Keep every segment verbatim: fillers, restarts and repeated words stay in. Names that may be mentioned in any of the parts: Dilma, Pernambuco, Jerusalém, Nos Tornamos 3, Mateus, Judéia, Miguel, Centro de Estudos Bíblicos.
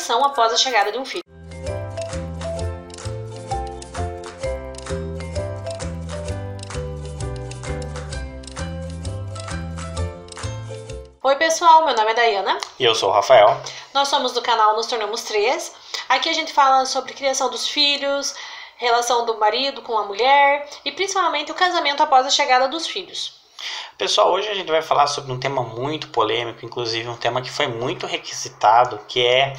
traição após a chegada de um filho. Oi pessoal, meu nome é Dayana. E eu sou o Rafael. Nós somos do canal Nos Tornamos três. Aqui a gente fala sobre criação dos filhos, relação do marido com a mulher e principalmente o casamento após a chegada dos filhos. Pessoal, hoje a gente vai falar sobre um tema muito polêmico, inclusive um tema que foi muito requisitado, que é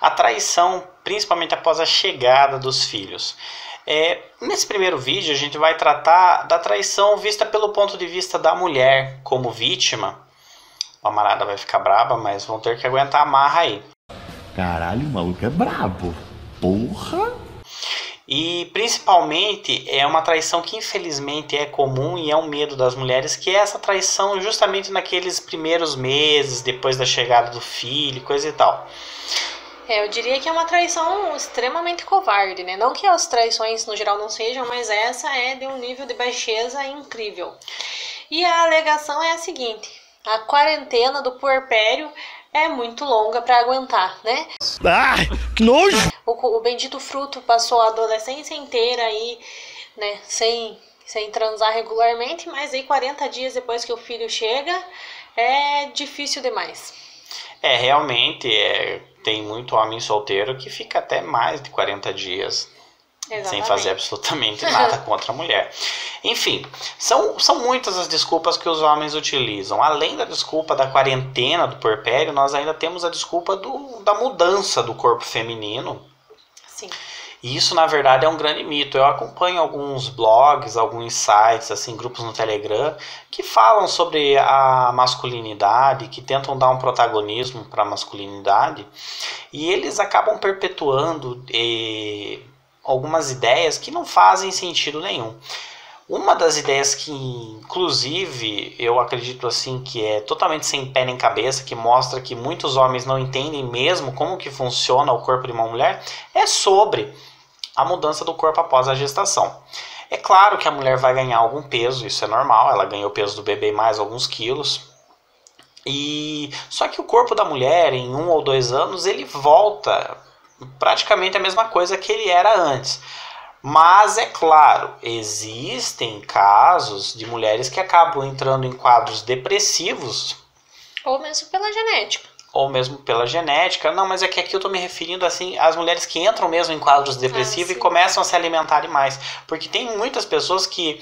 a traição, principalmente após a chegada dos filhos. É, nesse primeiro vídeo a gente vai tratar da traição vista pelo ponto de vista da mulher como vítima. A camarada vai ficar braba, mas vão ter que aguentar a marra aí. Caralho, o maluco é brabo. Porra! E principalmente é uma traição que infelizmente é comum e é um medo das mulheres, que é essa traição justamente naqueles primeiros meses, depois da chegada do filho, coisa e tal. É, eu diria que é uma traição extremamente covarde, né? Não que as traições no geral não sejam, mas essa é de um nível de baixeza incrível. E a alegação é a seguinte: a quarentena do puerpério é muito longa para aguentar, né? Ah, que nojo! O, o bendito fruto passou a adolescência inteira aí, né, sem, sem transar regularmente, mas aí quarenta dias depois que o filho chega, é difícil demais. É, realmente, é, tem muito homem solteiro que fica até mais de quarenta dias. Exatamente. Sem fazer absolutamente nada contra a mulher. Enfim, são, são muitas as desculpas que os homens utilizam. Além da desculpa da quarentena do puerpério, nós ainda temos a desculpa do, da mudança do corpo feminino. Sim. E isso, na verdade, é um grande mito. Eu acompanho alguns blogs, alguns sites, assim, grupos no Telegram, que falam sobre a masculinidade, que tentam dar um protagonismo para a masculinidade, e eles acabam perpetuando e algumas ideias que não fazem sentido nenhum. Uma das ideias que, inclusive, eu acredito assim que é totalmente sem pé nem cabeça, que mostra que muitos homens não entendem mesmo como que funciona o corpo de uma mulher, é sobre a mudança do corpo após a gestação. É claro que a mulher vai ganhar algum peso, isso é normal, ela ganha o peso do bebê mais alguns quilos. E só que o corpo da mulher, em um ou dois anos, ele volta praticamente a mesma coisa que ele era antes. Mas é claro, existem casos de mulheres que acabam entrando em quadros depressivos. Ou mesmo pela genética. Ou mesmo pela genética. Não, mas é que aqui eu estou me referindo assim às mulheres que entram mesmo em quadros depressivos ah, e começam a se alimentar demais. Porque tem muitas pessoas que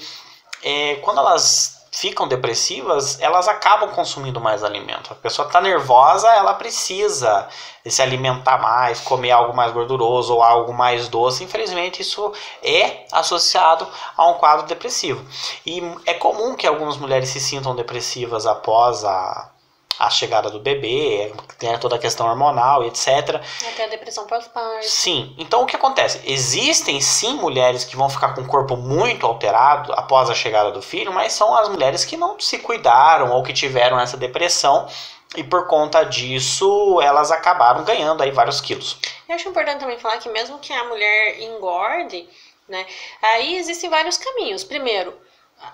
é, quando elas ficam depressivas, elas acabam consumindo mais alimento. A pessoa está nervosa, ela precisa se alimentar mais, comer algo mais gorduroso ou algo mais doce. Infelizmente, isso é associado a um quadro depressivo. E é comum que algumas mulheres se sintam depressivas após a, a chegada do bebê, tem toda a questão hormonal, etcétera. Até a depressão pós-parto. Sim. Então, o que acontece? Existem, sim, mulheres que vão ficar com o corpo muito alterado após a chegada do filho, mas são as mulheres que não se cuidaram ou que tiveram essa depressão e, por conta disso, elas acabaram ganhando aí vários quilos. Eu acho importante também falar que mesmo que a mulher engorde, né, aí existem vários caminhos. Primeiro,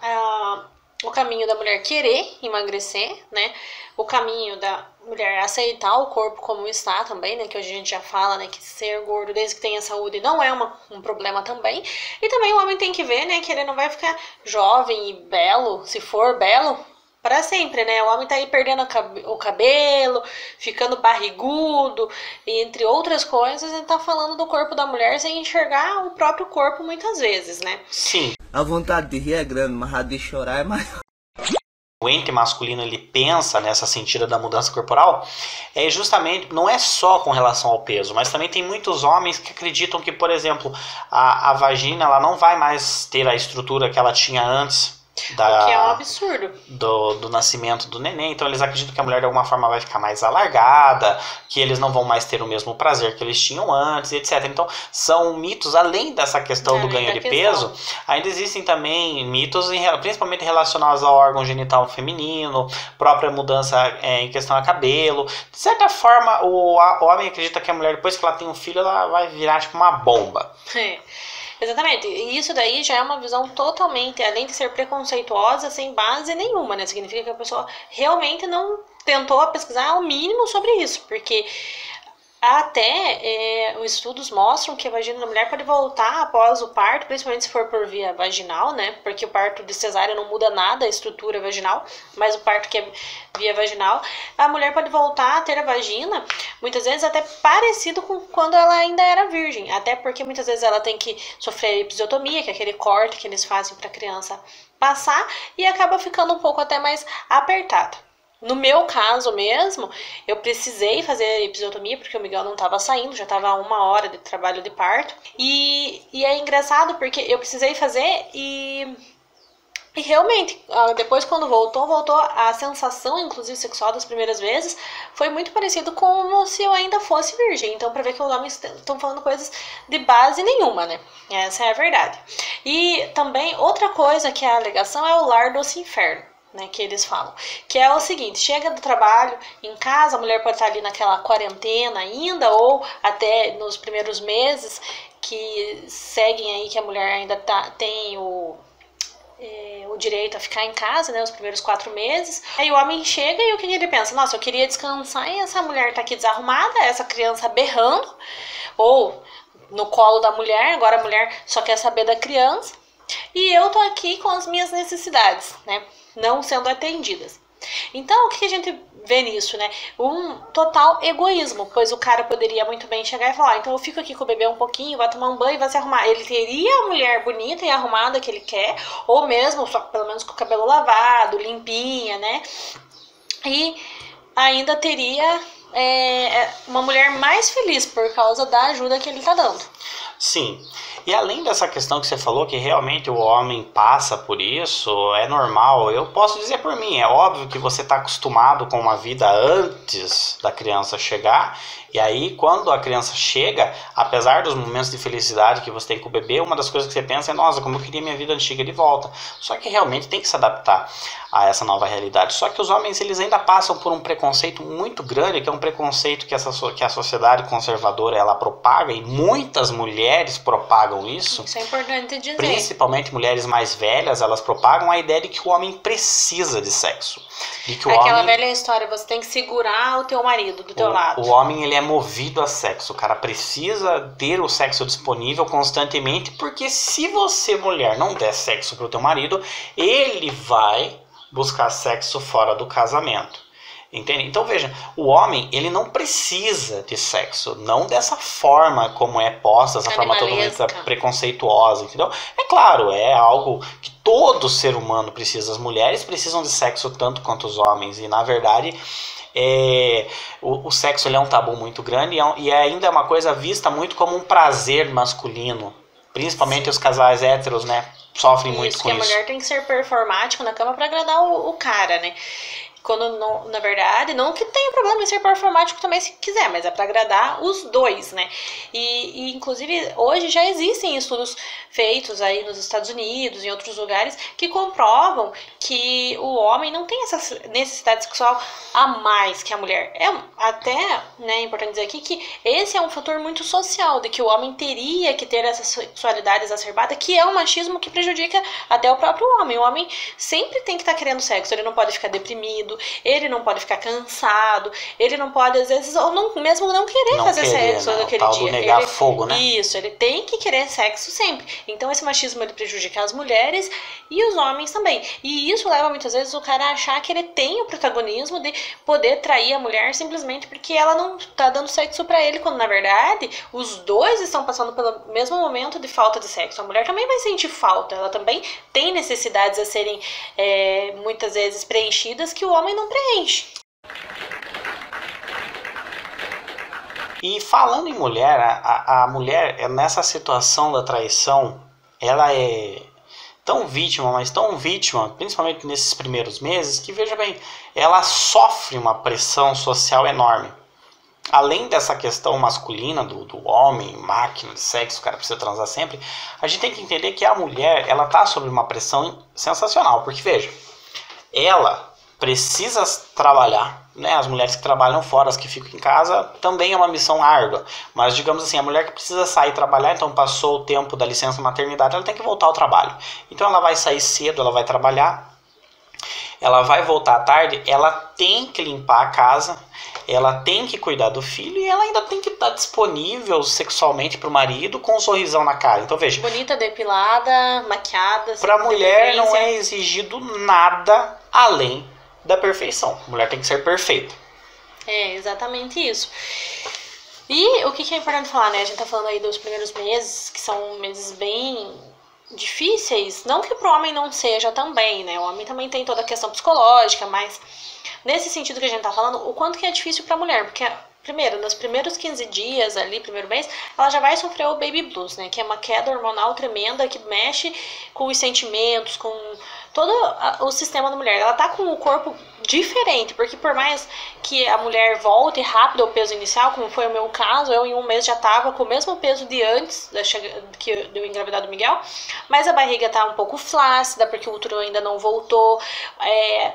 a... o caminho da mulher querer emagrecer, né? O caminho da mulher aceitar o corpo como está também, né? Que hoje a gente já fala, né? Que ser gordo, desde que tenha saúde, não é uma, um problema também. E também o homem tem que ver, né? Que ele não vai ficar jovem e belo, se for belo, para sempre, né? O homem tá aí perdendo o cabelo, ficando barrigudo, e entre outras coisas, ele tá falando do corpo da mulher sem enxergar o próprio corpo muitas vezes, né? Sim. A vontade de rir é grande, mas a de chorar é maior. O ente masculino, ele pensa nessa sentida da mudança corporal, é justamente, não é só com relação ao peso, mas também tem muitos homens que acreditam que, por exemplo, a, a vagina ela não vai mais ter a estrutura que ela tinha antes da, o que é um absurdo. Do, do nascimento do neném. Então eles acreditam que a mulher de alguma forma vai ficar mais alargada, que eles não vão mais ter o mesmo prazer que eles tinham antes, etcétera. Então são mitos, além dessa questão além do ganho de questão. Peso, ainda existem também mitos, em, principalmente relacionados ao órgão genital feminino, própria mudança é, em questão a cabelo. De certa forma, o, a, o homem acredita que a mulher, depois que ela tem um filho, ela vai virar tipo uma bomba. É. Exatamente, e isso daí já é uma visão totalmente, além de ser preconceituosa, sem base nenhuma, né? Significa que a pessoa realmente não tentou pesquisar ao mínimo sobre isso, porque Até, é, os estudos mostram que a vagina da mulher pode voltar após o parto, principalmente se for por via vaginal, né? Porque o parto de cesárea não muda nada a estrutura vaginal, mas o parto que é via vaginal, a mulher pode voltar a ter a vagina, muitas vezes até parecido com quando ela ainda era virgem. Até porque muitas vezes ela tem que sofrer episiotomia, que é aquele corte que eles fazem para a criança passar, e acaba ficando um pouco até mais apertada. No meu caso mesmo, eu precisei fazer episiotomia porque o Miguel não estava saindo, já estava uma hora de trabalho de parto. E, e é engraçado porque eu precisei fazer e, e realmente, depois quando voltou, voltou a sensação, inclusive sexual, das primeiras vezes, foi muito parecido com se eu ainda fosse virgem. Então, para ver que os homens estão falando coisas de base nenhuma, né? Essa é a verdade. E também, outra coisa que é a alegação é o lar doce inferno. Né, que eles falam, que é o seguinte: chega do trabalho em casa, a mulher pode estar ali naquela quarentena ainda, ou até nos primeiros meses que seguem aí, que a mulher ainda tá, tem o, é, o direito a ficar em casa, né, os primeiros quatro meses. Aí o homem chega e o que ele pensa? Nossa, eu queria descansar e essa mulher tá aqui desarrumada, essa criança berrando, ou no colo da mulher, agora a mulher só quer saber da criança, e eu tô aqui com as minhas necessidades, né, não sendo atendidas. Então, o que a gente vê nisso, né? Um total egoísmo, pois o cara poderia muito bem chegar e falar: então eu fico aqui com o bebê um pouquinho, vai tomar um banho e vai se arrumar. Ele teria a mulher bonita e arrumada que ele quer, ou mesmo, só pelo menos com o cabelo lavado, limpinha, né? E ainda teria é, uma mulher mais feliz por causa da ajuda que ele tá dando. Sim. E além dessa questão que você falou, que realmente o homem passa por isso, é normal. Eu posso dizer por mim, é óbvio que você está acostumado com uma vida antes da criança chegar, e aí quando a criança chega, apesar dos momentos de felicidade que você tem com o bebê, uma das coisas que você pensa é: nossa, como eu queria minha vida antiga de volta. Só que realmente tem que se adaptar a essa nova realidade. Só que os homens, eles ainda passam por um preconceito muito grande, que é um preconceito que, essa, que a sociedade conservadora ela propaga, e muitas mulheres propagam isso. Isso é importante dizer. Principalmente mulheres mais velhas, elas propagam a ideia de que o homem precisa de sexo. De que o Aquela homem, velha história, você tem que segurar o teu marido do teu o, lado. O homem, ele é movido a sexo, o cara precisa ter o sexo disponível constantemente, porque se você, mulher, não der sexo pro teu marido, ele vai buscar sexo fora do casamento. Entende? Então veja, o homem, ele não precisa de sexo, não dessa forma como é posta, essa forma totalmente preconceituosa, entendeu? É claro, é algo que todo ser humano precisa, as mulheres precisam de sexo tanto quanto os homens, e na verdade é, o, o sexo ele é um tabu muito grande, e, é, e ainda é uma coisa vista muito como um prazer masculino, principalmente Sim. os casais héteros, né, sofrem isso, muito com isso. Isso, que a mulher tem que ser performática na cama para agradar o, o cara, né? Quando, não, na verdade, não que tenha problema em ser performático também se quiser, mas é para agradar os dois, né? E, e, inclusive, hoje já existem estudos feitos aí nos Estados Unidos, em outros lugares, que comprovam que o homem não tem essa necessidade sexual a mais que a mulher. É até, né, importante dizer aqui que esse é um fator muito social, de que o homem teria que ter essa sexualidade exacerbada, que é um machismo que prejudica até o próprio homem. O homem sempre tem que estar querendo sexo, ele não pode ficar deprimido, ele não pode ficar cansado, ele não pode, às vezes, ou não, mesmo não querer não fazer querer, sexo não, naquele dia. Negar ele, fogo, né? Isso, ele tem que querer sexo sempre. Então esse machismo, ele prejudica as mulheres e os homens também. E isso leva muitas vezes o cara a achar que ele tem o protagonismo de poder trair a mulher simplesmente porque ela não tá dando sexo pra ele, quando na verdade os dois estão passando pelo mesmo momento de falta de sexo. A mulher também vai sentir falta, ela também tem necessidades a serem é, muitas vezes preenchidas que o homem não preenche. E falando em mulher, a, a mulher nessa situação da traição, ela é tão vítima, mas tão vítima, principalmente nesses primeiros meses, que veja bem, ela sofre uma pressão social enorme. Além dessa questão masculina do, do homem, máquina de sexo, o cara precisa transar sempre, a gente tem que entender que a mulher, ela tá sob uma pressão sensacional, porque veja, ela precisa trabalhar, né? As mulheres que trabalham fora, as que ficam em casa, também é uma missão árdua. Mas digamos assim, a mulher que precisa sair trabalhar, então passou o tempo da licença maternidade, ela tem que voltar ao trabalho. Então ela vai sair cedo, ela vai trabalhar. ela vai voltar à tarde, ela tem que limpar a casa, ela tem que cuidar do filho e ela ainda tem que estar disponível sexualmente para o marido com um sorrisão na cara. Então veja, bonita, depilada, maquiada. Para a mulher não é exigido nada além da perfeição. A mulher tem que ser perfeita. É, exatamente isso. E o que, que é importante falar, né? A gente tá falando aí dos primeiros meses, que são meses bem difíceis. Não que pro homem não seja também, né? O homem também tem toda a questão psicológica, mas nesse sentido que a gente tá falando, o quanto que é difícil pra mulher, porque... Primeiro, nos primeiros quinze dias ali, primeiro mês, ela já vai sofrer o baby blues, né? Que é uma queda hormonal tremenda que mexe com os sentimentos, com todo o sistema da mulher. Ela tá com o corpo diferente, porque por mais que a mulher volte rápido ao peso inicial, como foi o meu caso, eu em um mês já tava com o mesmo peso de antes da chega... que eu engravidar do Miguel, mas a barriga tá um pouco flácida, porque o útero ainda não voltou, é...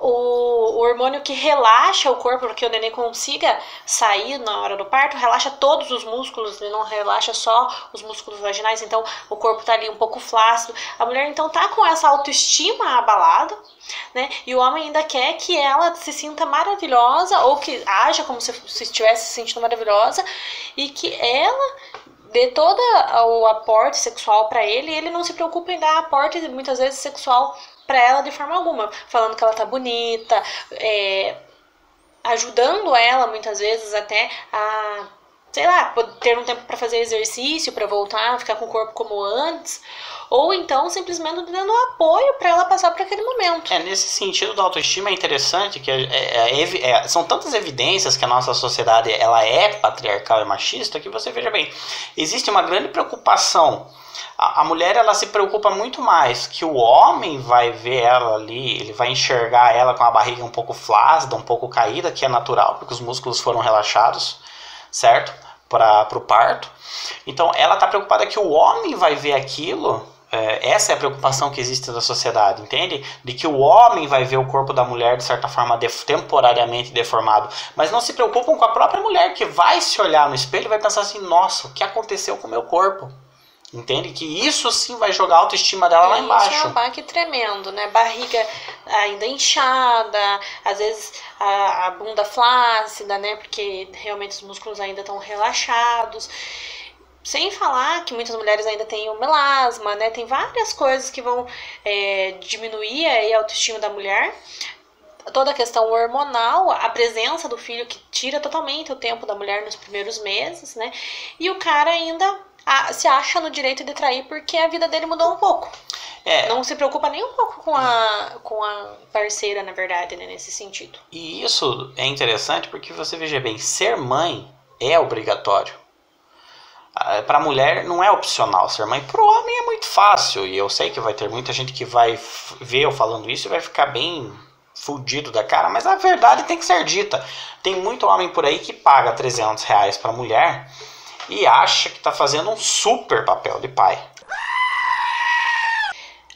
O, o hormônio que relaxa o corpo para que o neném consiga sair na hora do parto, relaxa todos os músculos, não relaxa só os músculos vaginais, então o corpo tá ali um pouco flácido. A mulher então tá com essa autoestima abalada, né? E o homem ainda quer que ela se sinta maravilhosa ou que haja como se, se estivesse se sentindo maravilhosa e que ela... dê todo o aporte sexual pra ele, e ele não se preocupa em dar aporte, muitas vezes, sexual pra ela de forma alguma. Falando que ela tá bonita, é, ajudando ela, muitas vezes, até a, sei lá, ter um tempo pra fazer exercício, pra voltar, ficar com o corpo como antes, ou então, simplesmente, dando apoio pra ela passar por aquele momento. É, nesse sentido da autoestima é interessante, que é, é, é, são tantas evidências que a nossa sociedade, ela é patriarcal e machista, que você veja bem, existe uma grande preocupação. A, a mulher, ela se preocupa muito mais que o homem vai ver ela ali, ele vai enxergar ela com a barriga um pouco flácida, um pouco caída, que é natural, porque os músculos foram relaxados, certo? Para o parto. Então, ela está preocupada que o homem vai ver aquilo. Essa é a preocupação que existe da sociedade, entende? De que o homem vai ver o corpo da mulher, de certa forma, def- temporariamente deformado. Mas não se preocupam com a própria mulher, que vai se olhar no espelho e vai pensar assim, nossa, o que aconteceu com o meu corpo? Entende? Que isso sim vai jogar a autoestima dela e lá embaixo. Isso é um baque tremendo, né? Barriga ainda inchada, às vezes a, a bunda flácida, né? Porque realmente os músculos ainda estão relaxados. Sem falar que muitas mulheres ainda têm o melasma, né? Tem várias coisas que vão é, diminuir aí a autoestima da mulher. Toda a questão hormonal, a presença do filho que tira totalmente o tempo da mulher nos primeiros meses, né? E o cara ainda a, se acha no direito de trair porque a vida dele mudou um pouco. É. Não se preocupa nem um pouco com a, com a parceira, na verdade, né? Nesse sentido. E isso é interessante porque você veja bem, ser mãe é obrigatório. Para a mulher não é opcional ser mãe, para o homem é muito fácil, e eu sei que vai ter muita gente que vai ver eu falando isso e vai ficar bem fudido da cara, mas a verdade tem que ser dita. Tem muito homem por aí que paga trezentos reais para a mulher e acha que está fazendo um super papel de pai.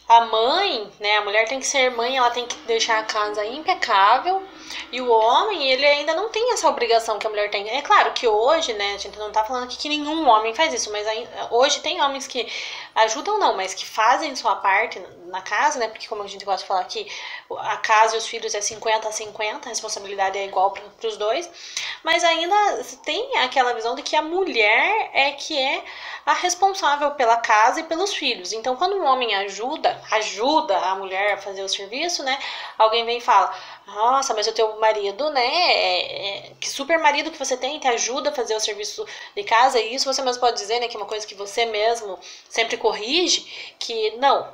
A mãe, né, a mulher tem que ser mãe, ela tem que deixar a casa impecável, e o homem, ele ainda não tem essa obrigação que a mulher tem. É claro que hoje, né, a gente não tá falando aqui que nenhum homem faz isso, mas hoje tem homens que ajudam não, mas que fazem sua parte na casa, né, porque como a gente gosta de falar aqui, a casa e os filhos é cinquenta a cinquenta, a responsabilidade é igual para os dois, mas ainda tem aquela visão de que a mulher é que é a responsável pela casa e pelos filhos. Então, quando um homem ajuda, ajuda a mulher a fazer o serviço, né? Alguém vem e fala, nossa, mas o teu marido, né? É, é, que super marido que você tem, te ajuda a fazer o serviço de casa. E isso você mesmo pode dizer, né? Que é uma coisa que você mesmo sempre corrige, que não,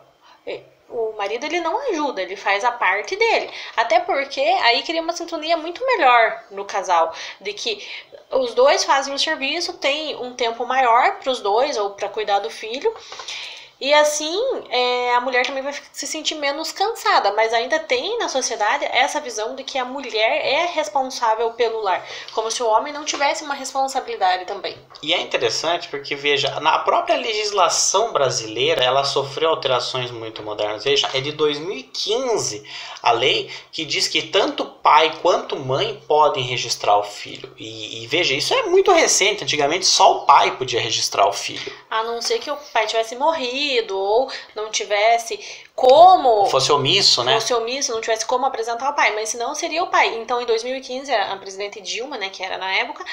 o marido ele não ajuda, ele faz a parte dele. Até porque aí cria uma sintonia muito melhor no casal, de que os dois fazem o serviço, tem um tempo maior para os dois ou para cuidar do filho. E assim, é, a mulher também vai se sentir menos cansada, mas ainda tem na sociedade essa visão de que a mulher é responsável pelo lar, como se o homem não tivesse uma responsabilidade também. E é interessante porque, veja, na própria legislação brasileira, ela sofreu alterações muito modernas. Veja, é de dois mil e quinze a lei que diz que tanto pai quanto mãe podem registrar o filho. E, e veja, isso é muito recente, antigamente só o pai podia registrar o filho. A não ser que o pai tivesse morrido, ouvido ou não tivesse como... Fosse omisso, né? Fosse omisso, não tivesse como apresentar o pai, mas senão seria o pai. Então, em dois mil e quinze, a presidente Dilma, né, que era na época,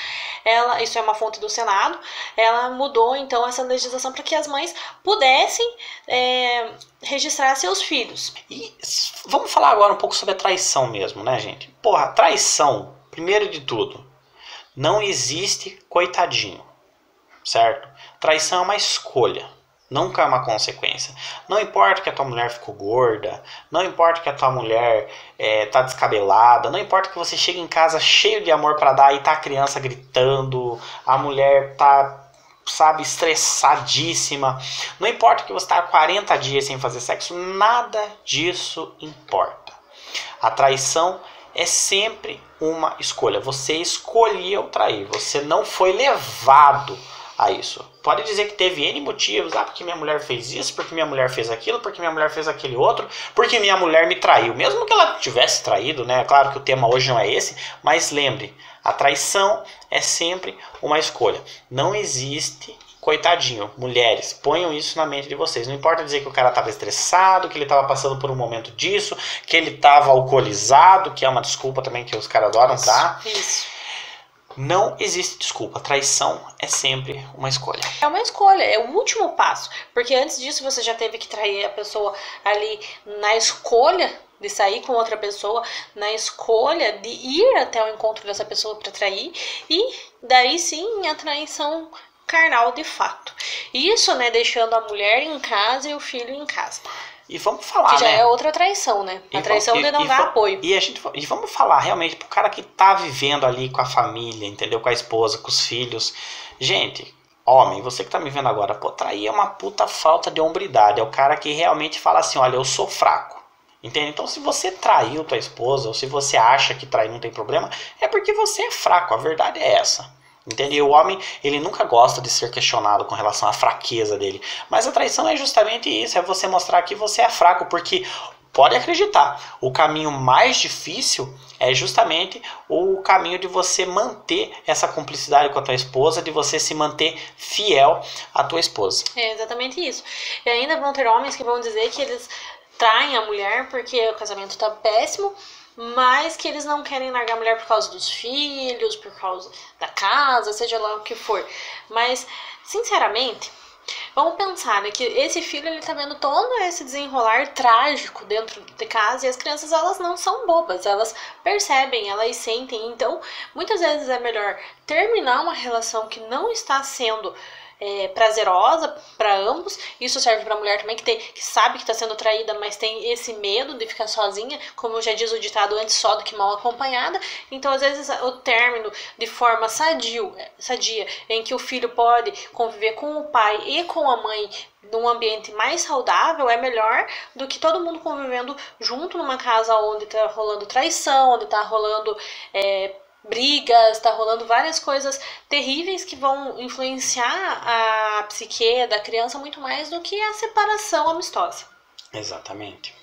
ela, isso é uma fonte do Senado, ela mudou, então, essa legislação para que as mães pudessem é, registrar seus filhos. E vamos falar agora um pouco sobre a traição mesmo, né, gente? Porra, traição, primeiro de tudo, não existe coitadinho, certo? Traição é uma escolha, nunca é uma consequência. Não importa que a tua mulher ficou gorda, não importa que a tua mulher é, tá descabelada, não importa que você chegue em casa cheio de amor para dar e tá a criança gritando, a mulher tá, sabe, estressadíssima. Não importa que você tá há quarenta dias sem fazer sexo, nada disso importa. A traição é sempre uma escolha. Você escolheu trair, você não foi levado a isso. Pode dizer que teve N motivos, ah, porque minha mulher fez isso, porque minha mulher fez aquilo, porque minha mulher fez aquele outro, porque minha mulher me traiu. Mesmo que ela tivesse traído, né? Claro que o tema hoje não é esse, mas lembre, a traição é sempre uma escolha. Não existe coitadinho. Mulheres, ponham isso na mente de vocês. Não importa dizer que o cara estava estressado, que ele estava passando por um momento disso, que ele estava alcoolizado, que é uma desculpa também que os caras adoram, tá? Isso. Não existe desculpa. Traição é sempre uma escolha. É uma escolha, é o último passo. Porque antes disso você já teve que trair a pessoa ali na escolha de sair com outra pessoa, na escolha de ir até o encontro dessa pessoa para trair. E daí sim a traição carnal de fato. Isso, né, deixando a mulher em casa e o filho em casa. E vamos falar, que já, né, é outra traição, né? A e traição e, de não e, dar e, apoio. E, a gente, e vamos falar realmente pro cara que tá vivendo ali com a família, entendeu? Com a esposa, com os filhos. Gente, homem, você que tá me vendo agora, pô, trair é uma puta falta de hombridade. É o cara que realmente fala assim, olha, eu sou fraco. Entende? Então, se você traiu tua esposa, ou se você acha que trair não tem problema, é porque você é fraco. A verdade é essa. Entende? O homem, ele nunca gosta de ser questionado com relação à fraqueza dele. Mas a traição é justamente isso, é você mostrar que você é fraco, porque, pode acreditar, o caminho mais difícil é justamente o caminho de você manter essa cumplicidade com a tua esposa, de você se manter fiel à tua esposa. É exatamente isso. E ainda vão ter homens que vão dizer que eles traem a mulher porque o casamento tá péssimo, mas que eles não querem largar a mulher por causa dos filhos, por causa da casa, seja lá o que for. Mas, sinceramente, vamos pensar, né, que esse filho, ele tá vendo todo esse desenrolar trágico dentro de casa, e as crianças, elas não são bobas, elas percebem, elas sentem. Então, muitas vezes é melhor terminar uma relação que não está sendo É, prazerosa para ambos. Isso serve para a mulher também que, tem, que sabe que está sendo traída, mas tem esse medo de ficar sozinha, como já diz o ditado, antes só do que mal acompanhada. Então, às vezes, o término de forma sadio, sadia, em que o filho pode conviver com o pai e com a mãe num ambiente mais saudável, é melhor do que todo mundo convivendo junto numa casa onde está rolando traição, onde está rolando É, brigas, tá rolando várias coisas terríveis que vão influenciar a psique da criança muito mais do que a separação amistosa. Exatamente.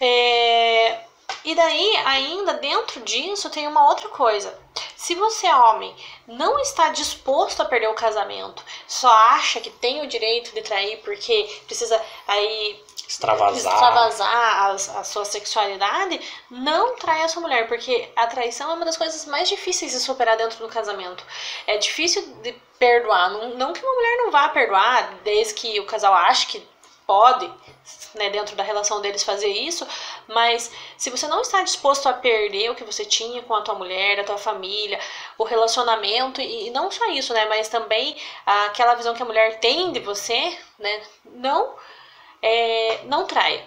É... E daí, ainda dentro disso, tem uma outra coisa. Se você, homem, não está disposto a perder o casamento, só acha que tem o direito de trair porque precisa aí extravasar, extravasar a, a sua sexualidade, não trai a sua mulher, porque a traição é uma das coisas mais difíceis de superar dentro do casamento. É difícil de perdoar. Não, não que uma mulher não vá perdoar, desde que o casal ache que pode, né, dentro da relação deles fazer isso, mas se você não está disposto a perder o que você tinha com a tua mulher, a tua família, o relacionamento, e não só isso, né, mas também aquela visão que a mulher tem de você, né, não, é, não traia.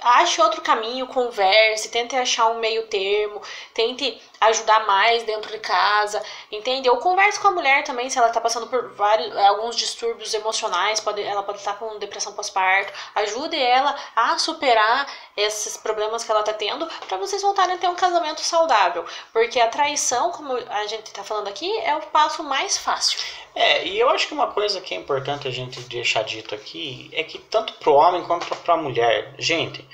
Ache outro caminho, converse, tente achar um meio termo, tente ajudar mais dentro de casa, entende? Ou converse com a mulher também, se ela tá passando por vários, alguns distúrbios emocionais, pode, ela pode estar com depressão pós-parto, ajude ela a superar esses problemas que ela tá tendo, para vocês voltarem a ter um casamento saudável, porque a traição, como a gente tá falando aqui, é o passo mais fácil. É, e eu acho que uma coisa que é importante a gente deixar dito aqui é que tanto pro homem quanto pra mulher, gente,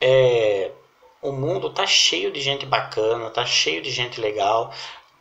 é, o mundo tá cheio de gente bacana, tá cheio de gente legal,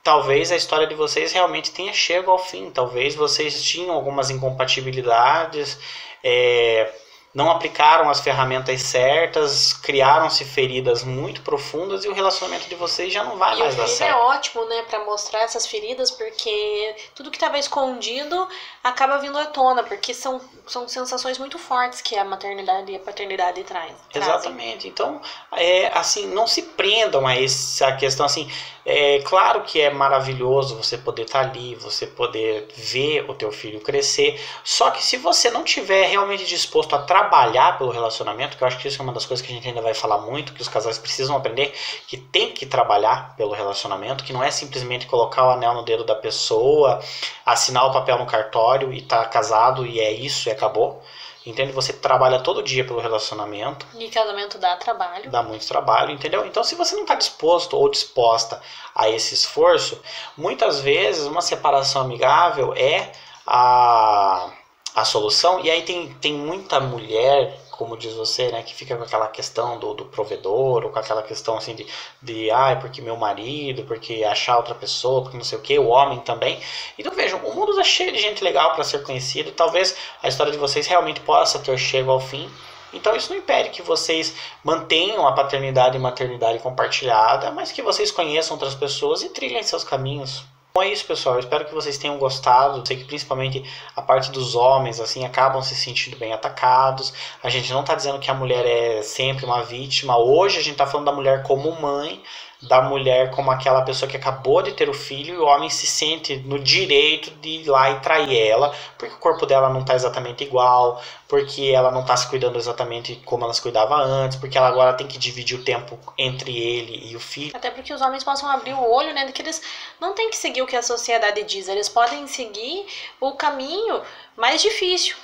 talvez a história de vocês realmente tenha chegado ao fim, talvez vocês tinham algumas incompatibilidades, é, não aplicaram as ferramentas certas, criaram-se feridas muito profundas e o relacionamento de vocês já não vai e mais dar certo. E o filme é ótimo, né, para mostrar essas feridas, porque tudo que estava escondido acaba vindo à tona, porque são, são sensações muito fortes que a maternidade e a paternidade trazem. Exatamente. Então, é, assim, não se prendam a essa questão, assim... É claro que é maravilhoso você poder estar ali, você poder ver o teu filho crescer, só que se você não estiver realmente disposto a trabalhar pelo relacionamento, que eu acho que isso é uma das coisas que a gente ainda vai falar muito, que os casais precisam aprender, que tem que trabalhar pelo relacionamento, que não é simplesmente colocar o anel no dedo da pessoa, assinar o papel no cartório e estar casado e é isso e acabou. Entende? Você trabalha todo dia pelo relacionamento. E casamento dá trabalho. Dá muito trabalho, entendeu? Então, se você não está disposto ou disposta a esse esforço, muitas vezes uma separação amigável é a, a solução. E aí tem, tem muita mulher, como diz você, né, que fica com aquela questão do, do provedor, ou com aquela questão assim de, de ah, é porque meu marido, porque achar outra pessoa, porque não sei o que, o homem também. Então vejam, o mundo está cheio de gente legal para ser conhecido, talvez a história de vocês realmente possa ter chegado ao fim. Então isso não impede que vocês mantenham a paternidade e maternidade compartilhada, mas que vocês conheçam outras pessoas e trilhem seus caminhos. Bom, é isso, pessoal. Eu espero que vocês tenham gostado. Sei que principalmente a parte dos homens, assim, acabam se sentindo bem atacados. A gente não está dizendo que a mulher é sempre uma vítima. Hoje a gente está falando da mulher como mãe, da mulher como aquela pessoa que acabou de ter o filho, e o homem se sente no direito de ir lá e trair ela, porque o corpo dela não está exatamente igual, porque ela não está se cuidando exatamente como ela se cuidava antes, porque ela agora tem que dividir o tempo entre ele e o filho. Até porque os homens possam abrir o olho, né, de que eles não têm que seguir o que a sociedade diz, eles podem seguir o caminho mais difícil,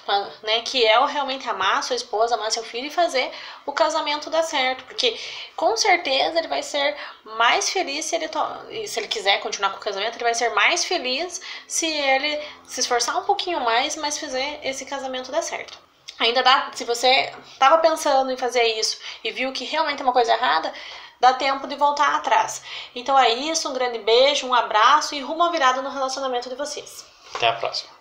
né, que é realmente amar sua esposa, amar seu filho e fazer o casamento dar certo, porque com certeza ele vai ser mais feliz se ele, se ele quiser continuar com o casamento, ele vai ser mais feliz se ele se esforçar um pouquinho mais, mas fizer esse casamento dar certo. Ainda dá, se você estava pensando em fazer isso e viu que realmente é uma coisa errada, dá tempo de voltar atrás. Então é isso, um grande beijo, um abraço e rumo à virada no relacionamento de vocês. Até a próxima.